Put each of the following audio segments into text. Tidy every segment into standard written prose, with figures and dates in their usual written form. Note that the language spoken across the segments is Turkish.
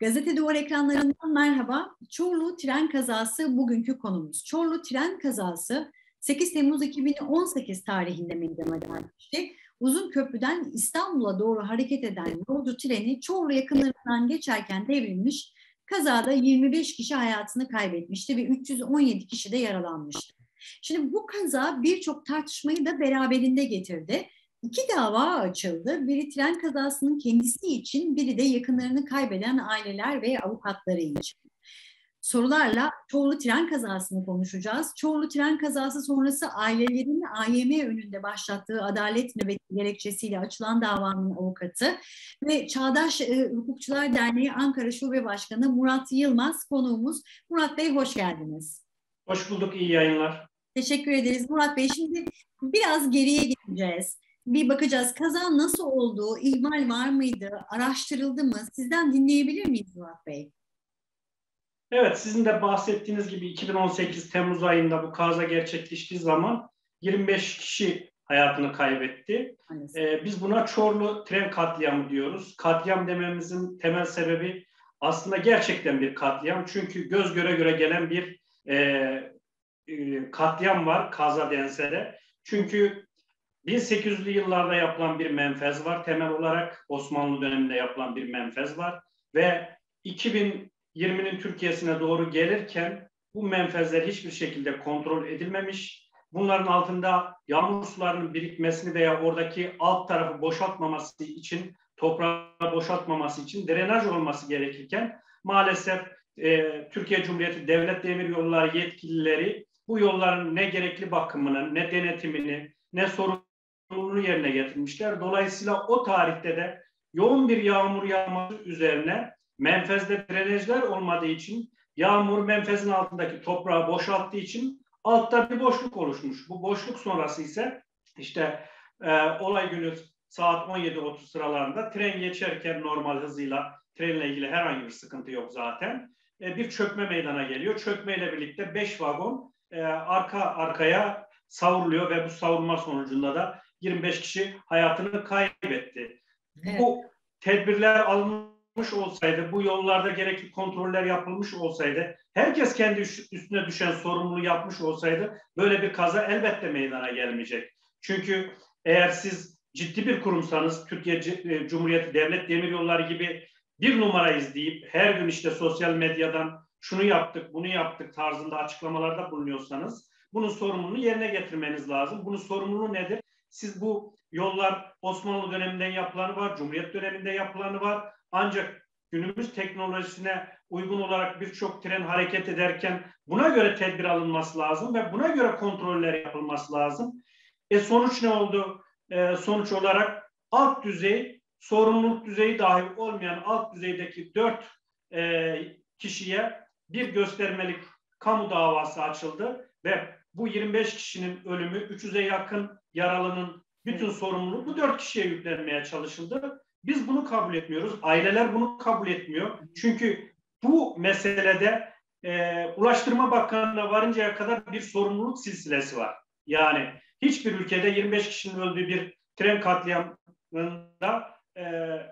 Gazete Duvar Ekranlarından merhaba. Çorlu Tren Kazası bugünkü konumuz. Çorlu Tren Kazası 8 Temmuz 2018 tarihinde meydana gelmişti. Uzun Köprü'den İstanbul'a doğru hareket eden yolcu treni Çorlu yakınlarından geçerken devrilmiş. Kazada 25 kişi hayatını kaybetmişti ve 317 kişi de yaralanmıştı. Şimdi bu kaza birçok tartışmayı da beraberinde getirdi. İki dava açıldı. Biri tren kazasının kendisi için, biri de yakınlarını kaybeden aileler ve avukatları için. Sorularla Çorlu Tren Kazası'nı konuşacağız. Çorlu Tren Kazası sonrası ailelerin AYM önünde başlattığı adalet nöbeti gerekçesiyle açılan davanın avukatı ve Çağdaş Hukukçular Derneği Ankara Şube Başkanı Murat Yılmaz konuğumuz. Murat Bey hoş geldiniz. Hoş bulduk, iyi yayınlar. Teşekkür ederiz Murat Bey. Şimdi biraz geriye gideceğiz. Bir bakacağız, kaza nasıl oldu, ihmal var mıydı, araştırıldı mı? Sizden dinleyebilir miyiz Murat Bey? Evet, sizin de bahsettiğiniz gibi 2018 Temmuz ayında bu kaza gerçekleştiği zaman 25 kişi hayatını kaybetti. Biz buna Çorlu tren katliamı diyoruz. Katliam dememizin temel sebebi aslında gerçekten bir katliam. Çünkü göz göre göre gelen bir katliam var kaza dense de. Çünkü 1800'lü yıllarda yapılan bir menfez var. Temel olarak Osmanlı döneminde yapılan bir menfez var. Ve 2020'nin Türkiye'sine doğru gelirken bu menfezler hiçbir şekilde kontrol edilmemiş. Bunların altında yağmur sularının birikmesini veya oradaki alt tarafı boşaltmaması için, toprağı boşaltmaması için drenaj olması gerekirken maalesef Türkiye Cumhuriyeti Devlet Demiryolları yetkilileri bu yolların ne gerekli bakımını, ne denetimini, ne sorumluluğunu yerine getirmişler. Dolayısıyla o tarihte de yoğun bir yağmur yağması üzerine menfezde drenajlar olmadığı için yağmur menfezin altındaki toprağı boşalttığı için altta bir boşluk oluşmuş. Bu boşluk sonrası ise işte olay günü saat 17:30 sıralarında tren geçerken normal hızıyla trenle ilgili herhangi bir sıkıntı yok zaten. Bir çökme meydana geliyor. Çökmeyle birlikte 5 vagon arka arkaya savruluyor ve bu savrulma sonucunda da 25 kişi hayatını kaybetti. Evet. Bu tedbirler alınmış olsaydı, bu yollarda gerekli kontroller yapılmış olsaydı, herkes kendi üstüne düşen sorumluluğu yapmış olsaydı böyle bir kaza elbette meydana gelmeyecek. Çünkü eğer siz ciddi bir kurumsanız, Türkiye Cumhuriyeti Devlet Demiryolları gibi bir numarayız deyip her gün işte sosyal medyadan şunu yaptık, bunu yaptık tarzında açıklamalarda bulunuyorsanız, bunun sorumluluğunu yerine getirmeniz lazım. Bunun sorumluluğu nedir? Siz bu yollar Osmanlı döneminden yapılanı var, Cumhuriyet döneminde yapılanı var. Ancak günümüz teknolojisine uygun olarak birçok tren hareket ederken buna göre tedbir alınması lazım ve buna göre kontroller yapılması lazım. Sonuç ne oldu? Sonuç olarak alt düzey, sorumluluk düzeyi dahi olmayan alt düzeydeki 4 kişiye bir göstermelik kamu davası açıldı. Ve bu 25 kişinin ölümü, 300'e yakın yaralının bütün sorumluluğu bu 4 kişiye yüklenmeye çalışıldı. Biz bunu kabul etmiyoruz. Aileler bunu kabul etmiyor. Çünkü bu meselede Ulaştırma Bakanlığı'na varıncaya kadar bir sorumluluk silsilesi var. Yani hiçbir ülkede 25 kişinin öldüğü bir tren katliamında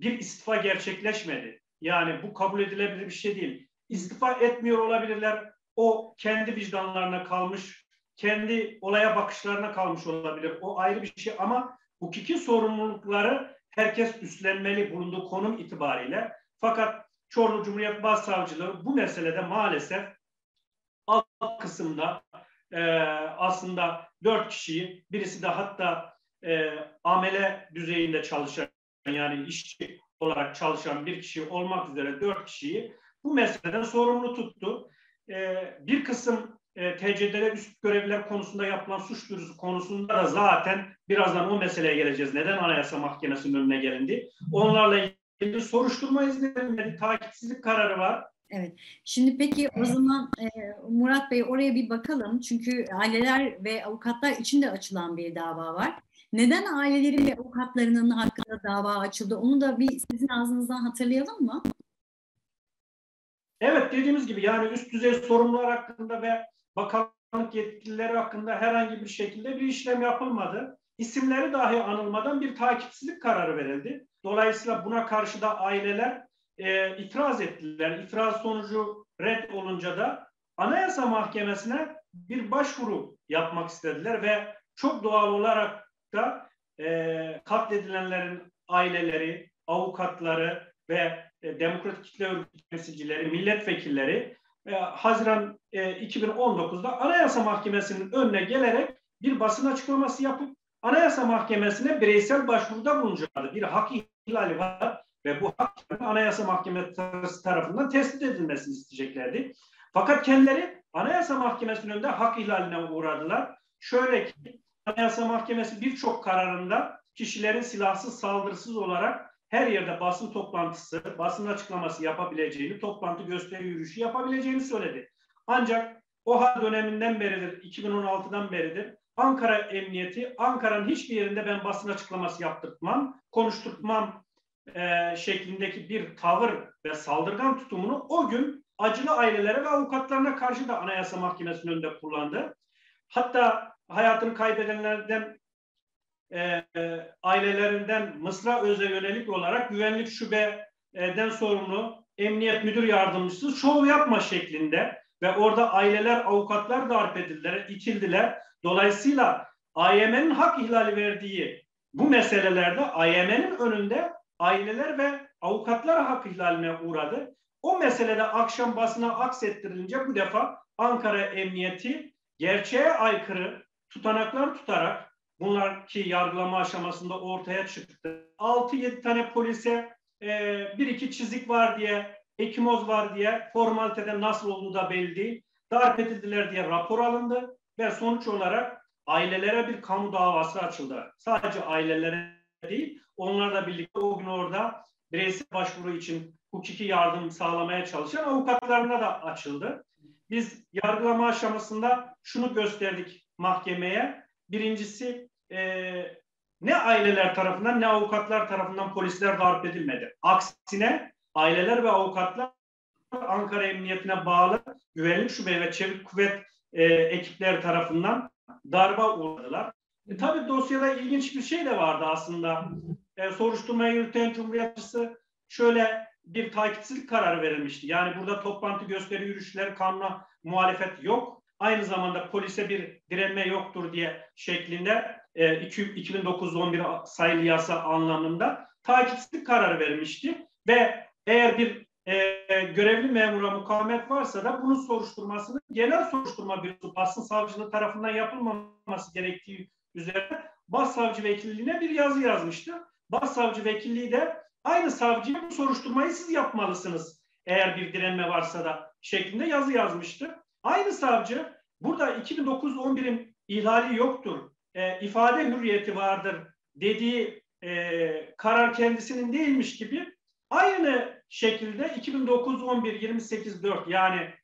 bir istifa gerçekleşmedi. Yani bu kabul edilebilir bir şey değil. İstifa etmiyor olabilirler. O kendi vicdanlarına kalmış, kendi olaya bakışlarına kalmış olabilir. O ayrı bir şey ama bu iki sorumlulukları herkes üstlenmeli bulunduğu konum itibariyle. Fakat Çorlu Cumhuriyet Başsavcılığı bu meselede maalesef alt kısımda aslında 4 kişiyi, birisi de hatta amele düzeyinde çalışan, yani işçi olarak çalışan bir kişi olmak üzere 4 kişiyi bu meseleden sorumlu tuttu. Bir kısım TCD'de üst görevler konusunda yapılan suç duyurusu konusunda da zaten birazdan o meseleye geleceğiz. Neden Anayasa Mahkemesi'nin önüne gelindi? Onlarla ilgili soruşturma izni, takipsizlik kararı var. Evet. Şimdi peki o zaman Murat Bey oraya bir bakalım. Çünkü aileler ve avukatlar için de açılan bir dava var. Neden ailelerin ve avukatlarının hakkında dava açıldı? Onu da bir sizin ağzınızdan hatırlayalım mı? Evet, dediğimiz gibi yani üst düzey sorumlular hakkında ve bakanlık yetkilileri hakkında herhangi bir şekilde bir işlem yapılmadı. İsimleri dahi anılmadan bir takipsizlik kararı verildi. Dolayısıyla buna karşı da aileler itiraz ettiler. İtiraz sonucu red olunca da Anayasa Mahkemesi'ne bir başvuru yapmak istediler ve çok doğal olarak da katledilenlerin aileleri, avukatları ve Demokratik Kitle Örgütü temsilcileri, milletvekilleri Haziran 2019'da Anayasa Mahkemesi'nin önüne gelerek bir basın açıklaması yapıp Anayasa Mahkemesi'ne bireysel başvuruda bulunacaktı. Bir hak ihlali var ve bu hak Anayasa Mahkemesi tarafından tespit edilmesini isteyeceklerdi. Fakat kendileri Anayasa Mahkemesi'nin önünde hak ihlaline uğradılar. Şöyle ki Anayasa Mahkemesi birçok kararında kişilerin silahsız, saldırısız olarak her yerde basın toplantısı, basın açıklaması yapabileceğini, toplantı, gösteri, yürüyüşü yapabileceğini söyledi. Ancak OHA döneminden beridir, 2016'dan beridir Ankara Emniyeti, Ankara'nın hiçbir yerinde ben basın açıklaması yaptırtmam, konuşturtmam şeklindeki bir tavır ve saldırgan tutumunu o gün acılı ailelere ve avukatlarına karşı da Anayasa Mahkemesi'nin önünde kullandı. Hatta hayatını kaybedenlerden ailelerinden Mısra Öze yönelik olarak Güvenlik Şube'den sorumlu Emniyet Müdür Yardımcısı şov yapma şeklinde ve orada aileler, avukatlar darp edildiler, itildiler. Dolayısıyla AYM'nin hak ihlali verdiği bu meselelerde AYM'nin önünde aileler ve avukatlar hak ihlaline uğradı. O meselede akşam basına aksettirilince bu defa Ankara Emniyeti gerçeğe aykırı tutanaklar tutarak, bunlar ki yargılama aşamasında ortaya çıktı, 6-7 tane polise bir iki çizik var diye, ekimoz var diye, formalitede nasıl olduğu da belli değil, darp edildiler diye rapor alındı ve sonuç olarak ailelere bir kamu davası açıldı. Sadece ailelere değil, onlarla birlikte o gün orada bireysel başvuru için hukuki yardım sağlamaya çalışan avukatlarına da açıldı. Biz yargılama aşamasında şunu gösterdik mahkemeye. Birincisi ne aileler tarafından ne avukatlar tarafından polisler darp edilmedi. Aksine aileler ve avukatlar Ankara Emniyeti'ne bağlı Güvenlik Şube ve Çevik Kuvvet ekipleri tarafından darba uğradılar. Tabii dosyada ilginç bir şey de vardı aslında. Soruşturmayı yürüten Cumhuriyetçisi şöyle bir takipsizlik kararı verilmişti. Yani burada toplantı, gösteri, yürüyüşler, kanuna muhalefet yok. Aynı zamanda polise bir direnme yoktur diye şeklinde 2009-11 sayılı yasa anlamında takipsizlik kararı verilmişti. Ve eğer bir görevli memura mukavemet varsa da bunun soruşturmasının genel soruşturma bürosu basın savcılığı tarafından yapılmaması gerektiği üzerine başsavcı vekilliğine bir yazı yazmıştı. Başsavcı vekilliği de aynı savcıya bu soruşturmayı siz yapmalısınız eğer bir direnme varsa da şeklinde yazı yazmıştı. Aynı savcı burada 2009-11'in ihlali yoktur, ifade hürriyeti vardır dediği karar kendisinin değilmiş gibi aynı şekilde 2009-11-28-4 yani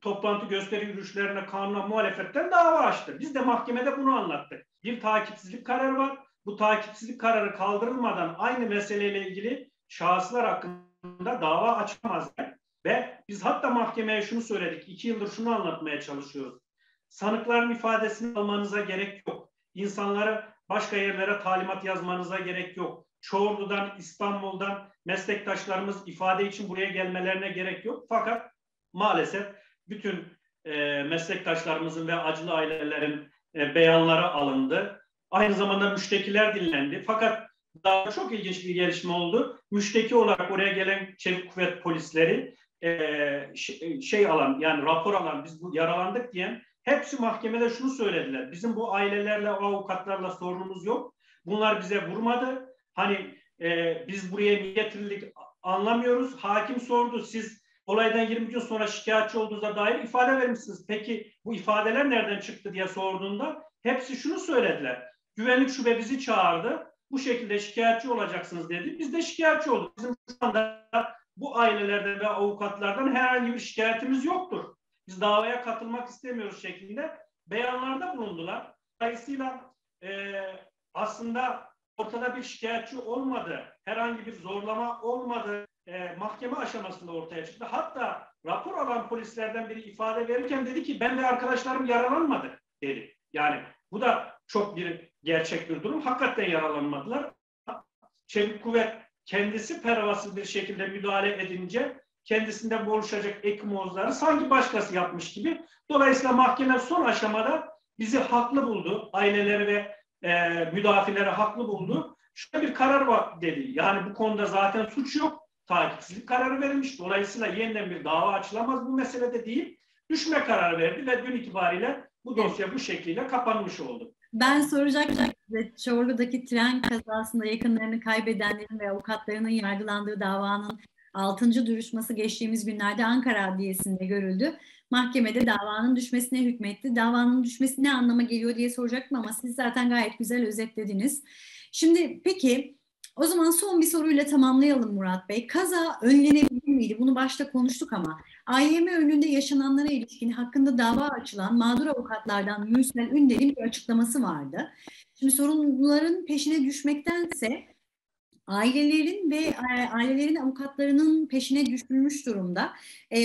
toplantı, gösteri, yürüyüşlerine kanuna muhalefetten dava açtı. Biz de mahkemede bunu anlattık. Bir takipsizlik kararı var. Bu takipsizlik kararı kaldırılmadan aynı meseleyle ilgili şahıslar hakkında dava açamazlar. Ve biz hatta mahkemeye şunu söyledik. 2 yıldır şunu anlatmaya çalışıyoruz. Sanıkların ifadesini almanıza gerek yok. İnsanları başka yerlere talimat yazmanıza gerek yok. Çorlu'dan, İstanbul'dan meslektaşlarımız ifade için buraya gelmelerine gerek yok. Fakat maalesef bütün meslektaşlarımızın ve acılı ailelerin beyanları alındı. Aynı zamanda müştekiler dinlendi. Fakat daha çok ilginç bir gelişme oldu. Müşteki olarak oraya gelen Çevik Kuvvet polisleri rapor alan, biz bu yaralandık diyen hepsi mahkemede şunu söylediler. Bizim bu ailelerle, o avukatlarla sorunumuz yok. Bunlar bize vurmadı. Hani biz buraya niye getirildik anlamıyoruz. Hakim sordu, siz olaydan 20 gün sonra şikayetçi olduğunuza dair ifade vermişsiniz. Peki bu ifadeler nereden çıktı diye sorduğunda hepsi şunu söylediler. Güvenlik şube bizi çağırdı. Bu şekilde şikayetçi olacaksınız dedi. Biz de şikayetçi olduk. Bizim şu anda bu ailelerden ve avukatlardan herhangi bir şikayetimiz yoktur. Biz davaya katılmak istemiyoruz şeklinde beyanlarda bulundular. Dolayısıyla aslında ortada bir şikayetçi olmadı. Herhangi bir zorlama olmadı. Mahkeme aşamasında ortaya çıktı. Hatta rapor alan polislerden biri ifade verirken dedi ki ben ve arkadaşlarım yaralanmadı dedi. Yani bu da çok gerçek bir durum. Hakikaten yaralanmadılar. Çevik Kuvvet kendisi pervasız bir şekilde müdahale edince kendisinden oluşacak ekmozları sanki başkası yapmış gibi. Dolayısıyla mahkeme son aşamada bizi haklı buldu. Aileleri ve müdafileri haklı buldu. Şöyle bir karar var dedi. Yani bu konuda zaten suç yok. Takipsizlik kararı verilmiş. Dolayısıyla yeniden bir dava açılamaz bu meselede deyip düşme kararı verdi ve dün itibariyle bu dosya bu şekilde kapanmış oldu. Ben soracaktım size, Çorlu'daki tren kazasında yakınlarını kaybedenlerin ve avukatlarının yargılandığı davanın 6. duruşması geçtiğimiz günlerde Ankara Adliyesi'nde görüldü. Mahkemede davanın düşmesine hükmetti. Davanın düşmesi ne anlama geliyor diye soracaktım ama siz zaten gayet güzel özetlediniz. Şimdi peki o zaman son bir soruyla tamamlayalım Murat Bey. Kaza önlenebilir miydi? Bunu başta konuştuk ama AYM önünde yaşananlara ilişkin hakkında dava açılan mağdur avukatlardan Mürsel Ünder'in bir açıklaması vardı. Şimdi sorunların peşine düşmektense ailelerin ve ailelerin avukatlarının peşine düşülmüş durumda.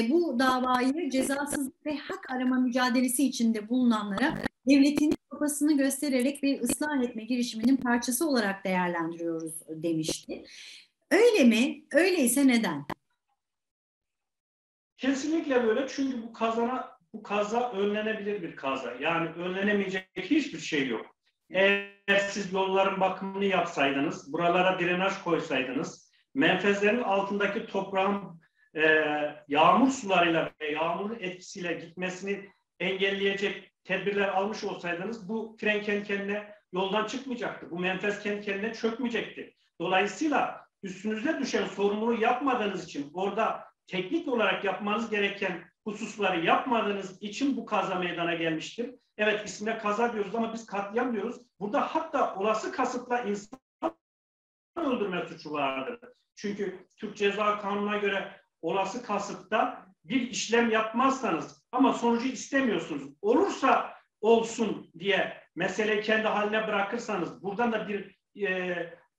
Bu davayı cezasızlık ve hak arama mücadelesi içinde bulunanlara devletin kafasını göstererek bir ıslah etme girişiminin parçası olarak değerlendiriyoruz demişti. Öyle mi? Öyleyse neden? Kesinlikle böyle, çünkü bu kaza önlenebilir bir kaza. Yani önlenemeyecek hiçbir şey yok. Eğer siz yolların bakımını yapsaydınız, buralara drenaj koysaydınız, menfezlerin altındaki toprağın yağmur sularıyla ve yağmurun etkisiyle gitmesini engelleyecek tedbirler almış olsaydınız bu tren kendi kendine yoldan çıkmayacaktı. Bu menfez kendi kendine çökmeyecekti. Dolayısıyla üstünüze düşen sorumluluğu yapmadığınız için, orada teknik olarak yapmanız gereken hususları yapmadığınız için bu kaza meydana gelmiştir. Evet, ismine kaza diyoruz ama biz katliam diyoruz. Burada hatta olası kasıtla insan öldürme suçu vardır. Çünkü Türk Ceza Kanunu'na göre olası kasıtta bir işlem yapmazsanız ama sonucu istemiyorsunuz, olursa olsun diye meseleyi kendi haline bırakırsanız, buradan da bir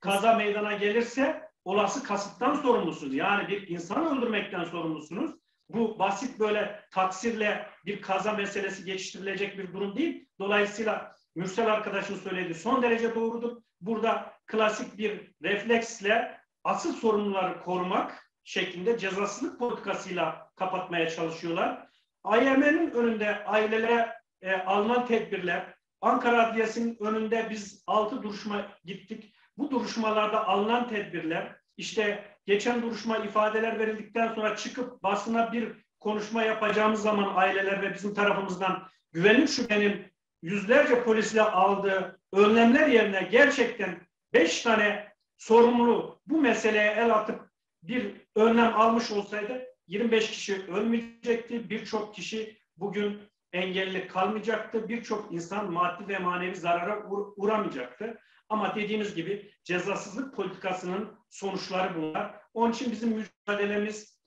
kaza meydana gelirse olası kasıttan sorumlusunuz. Yani bir insanı öldürmekten sorumlusunuz. Bu basit böyle taksirle bir kaza meselesi geçiştirilecek bir durum değil. Dolayısıyla Mürsel arkadaşın söylediği son derece doğrudur. Burada klasik bir refleksle asıl sorumluları korumak şeklinde cezasızlık politikasıyla kapatmaya çalışıyorlar. AYM'nin önünde ailelere alınan tedbirler, Ankara Adliyesi'nin önünde biz 6 duruşma gittik. Bu duruşmalarda alınan tedbirler, işte geçen duruşma ifadeler verildikten sonra çıkıp basına bir konuşma yapacağımız zaman aileler ve bizim tarafımızdan Güvenlik Şube'nin yüzlerce polisle aldığı önlemler yerine gerçekten 5 tane sorumlu bu meseleye el atıp bir önlem almış olsaydı 25 kişi ölmeyecekti, birçok kişi bugün engelli kalmayacaktı, birçok insan maddi ve manevi zarara uğramayacaktı. Ama dediğimiz gibi cezasızlık politikasının sonuçları bunlar. Onun için bizim mücadelemiz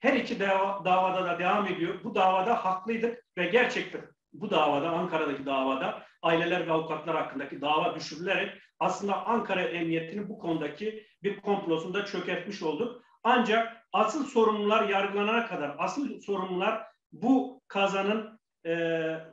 her iki davada da devam ediyor. Bu davada haklıydık ve gerçekten bu davada, Ankara'daki davada aileler ve avukatlar hakkındaki dava düşürülerek aslında Ankara Emniyeti'nin bu konudaki bir komplosunu da çökertmiş olduk. Ancak asıl sorumlular yargılanana kadar, asıl sorumlular bu kazanın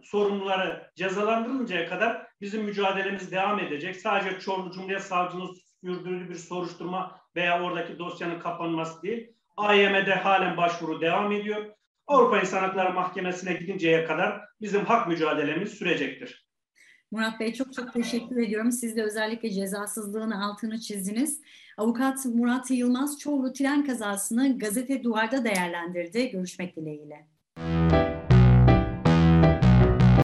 sorumluları cezalandırılıncaya kadar bizim mücadelemiz devam edecek. Sadece Çorlu Cumhuriyet Savcılığı'nın sürdürdüğü bir soruşturma veya oradaki dosyanın kapanması değil. AYM'de halen başvuru devam ediyor. Avrupa İnsan Hakları Mahkemesi'ne gidinceye kadar bizim hak mücadelemiz sürecektir. Murat Bey, çok çok teşekkür ediyorum. Siz de özellikle cezasızlığın altını çizdiniz. Avukat Murat Yılmaz Çorlu tren kazasını Gazete Duvar'da değerlendirdi. Görüşmek dileğiyle.